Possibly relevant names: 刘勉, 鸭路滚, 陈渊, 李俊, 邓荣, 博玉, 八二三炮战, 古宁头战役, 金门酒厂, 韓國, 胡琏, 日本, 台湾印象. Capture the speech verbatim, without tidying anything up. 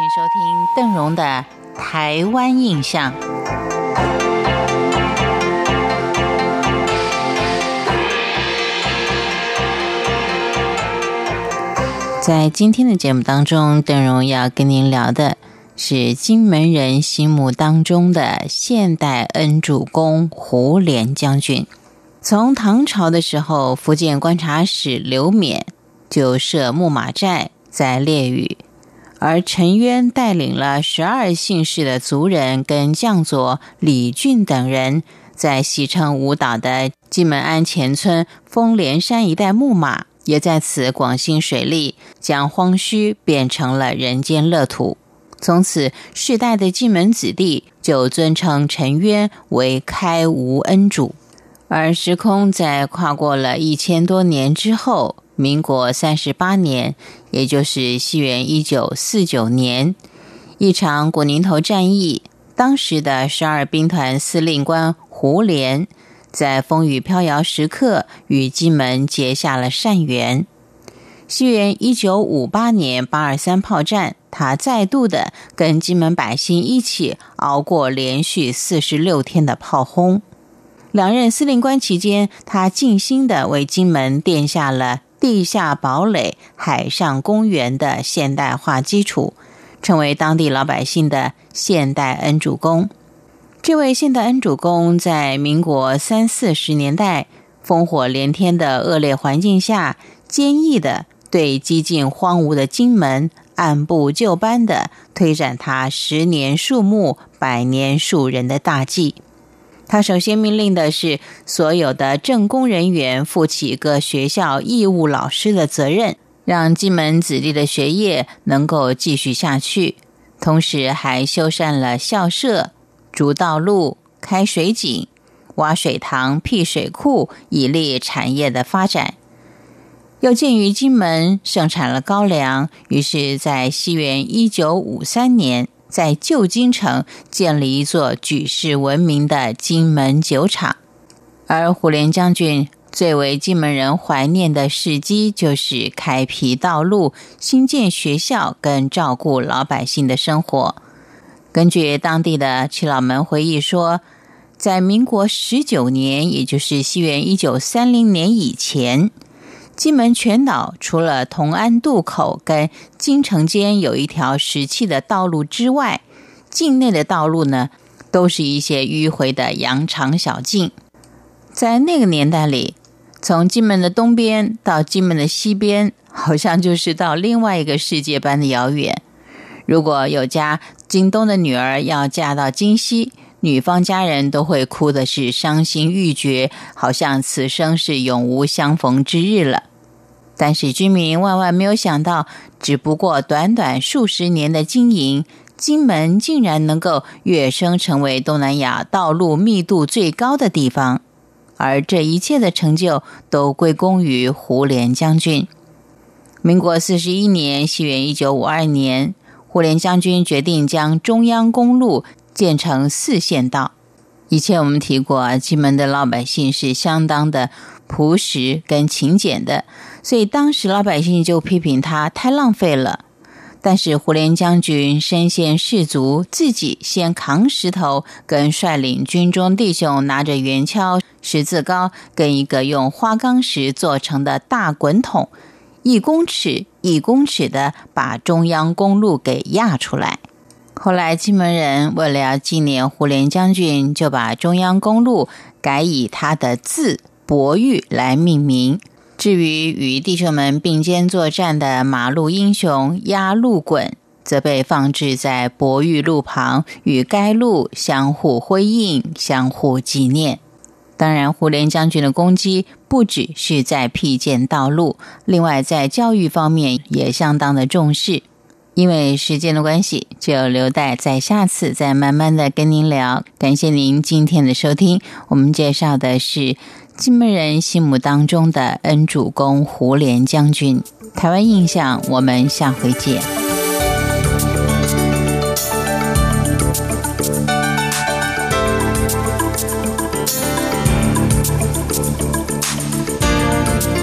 请收听邓荣的《台湾印象》。在今天的节目当中，邓荣要跟您聊的是金门人心目当中的现代恩主公胡琏将军。从唐朝的时候，福建观察使刘勉就设牧马寨在烈屿，而陈渊带领了十二姓氏的族人跟将佐李俊等人，在戏称吴岛的金门安前村丰连山一带牧马，也在此广兴水利，将荒墟变成了人间乐土。从此世代的金门子弟就尊称陈渊为开吴恩主。而时空在跨过了一千多年之后，民国三十八年，也就是西元一九四九年，一场古宁头战役，当时的十二兵团司令官胡琏，在风雨飘摇时刻与金门结下了善缘。西元一九五八年八二三炮战，他再度的跟金门百姓一起熬过连续四十六天的炮轰。两任司令官期间，他尽心的为金门奠下了地下堡垒、海上公园的现代化基础，成为当地老百姓的现代恩主公。这位现代恩主公在民国三四十年代烽火连天的恶劣环境下，坚毅地对几近荒芜的金门按部就班地推展他十年树木、百年树人的大计。他首先命令的是所有的政工人员负起各学校义务老师的责任，让金门子弟的学业能够继续下去，同时还修缮了校舍、筑道路、开水井、挖水塘、辟水库，以利产业的发展。又鉴于金门盛产了高粱，于是在西元一九五三年，在旧金城建立一座举世闻名的金门酒厂。而胡琏将军最为金门人怀念的事迹，就是开辟道路、新建学校跟照顾老百姓的生活。根据当地的耆老们回忆说，在民国十九年，也就是西元一九三零年以前，金门全岛除了同安渡口跟金城间有一条石砌的道路之外，境内的道路呢，都是一些迂回的羊肠小径。在那个年代里，从金门的东边到金门的西边，好像就是到另外一个世界般的遥远。如果有家金东的女儿要嫁到金西，女方家人都会哭的是伤心欲绝，好像此生是永无相逢之日了。但是居民万万没有想到，只不过短短数十年的经营，金门竟然能够跃升成为东南亚道路密度最高的地方。而这一切的成就都归功于胡琏将军。民国四十一年，西元一九五二年，胡琏将军决定将中央公路建成四线道。以前我们提过啊，金门的老百姓是相当的朴实跟勤俭的，所以当时老百姓就批评他太浪费了。但是胡琏将军身先士卒，自己先扛石头，跟率领军中弟兄拿着圆锹、十字镐跟一个用花岗石做成的大滚筒，一公尺一公尺的把中央公路给压出来。后来金门人为了要纪念胡琏将军，就把中央公路改以他的字博玉来命名。至于与弟兄们并肩作战的马路英雄鸭路滚，则被放置在博玉路旁，与该路相互辉映、相互纪念。当然，胡琏将军的功绩不只是在辟建道路，另外在教育方面也相当的重视。因为时间的关系，就留待在下次再慢慢的跟您聊。感谢您今天的收听，我们介绍的是金门人心目当中的恩主公胡琏将军。台湾印象，我们下回见。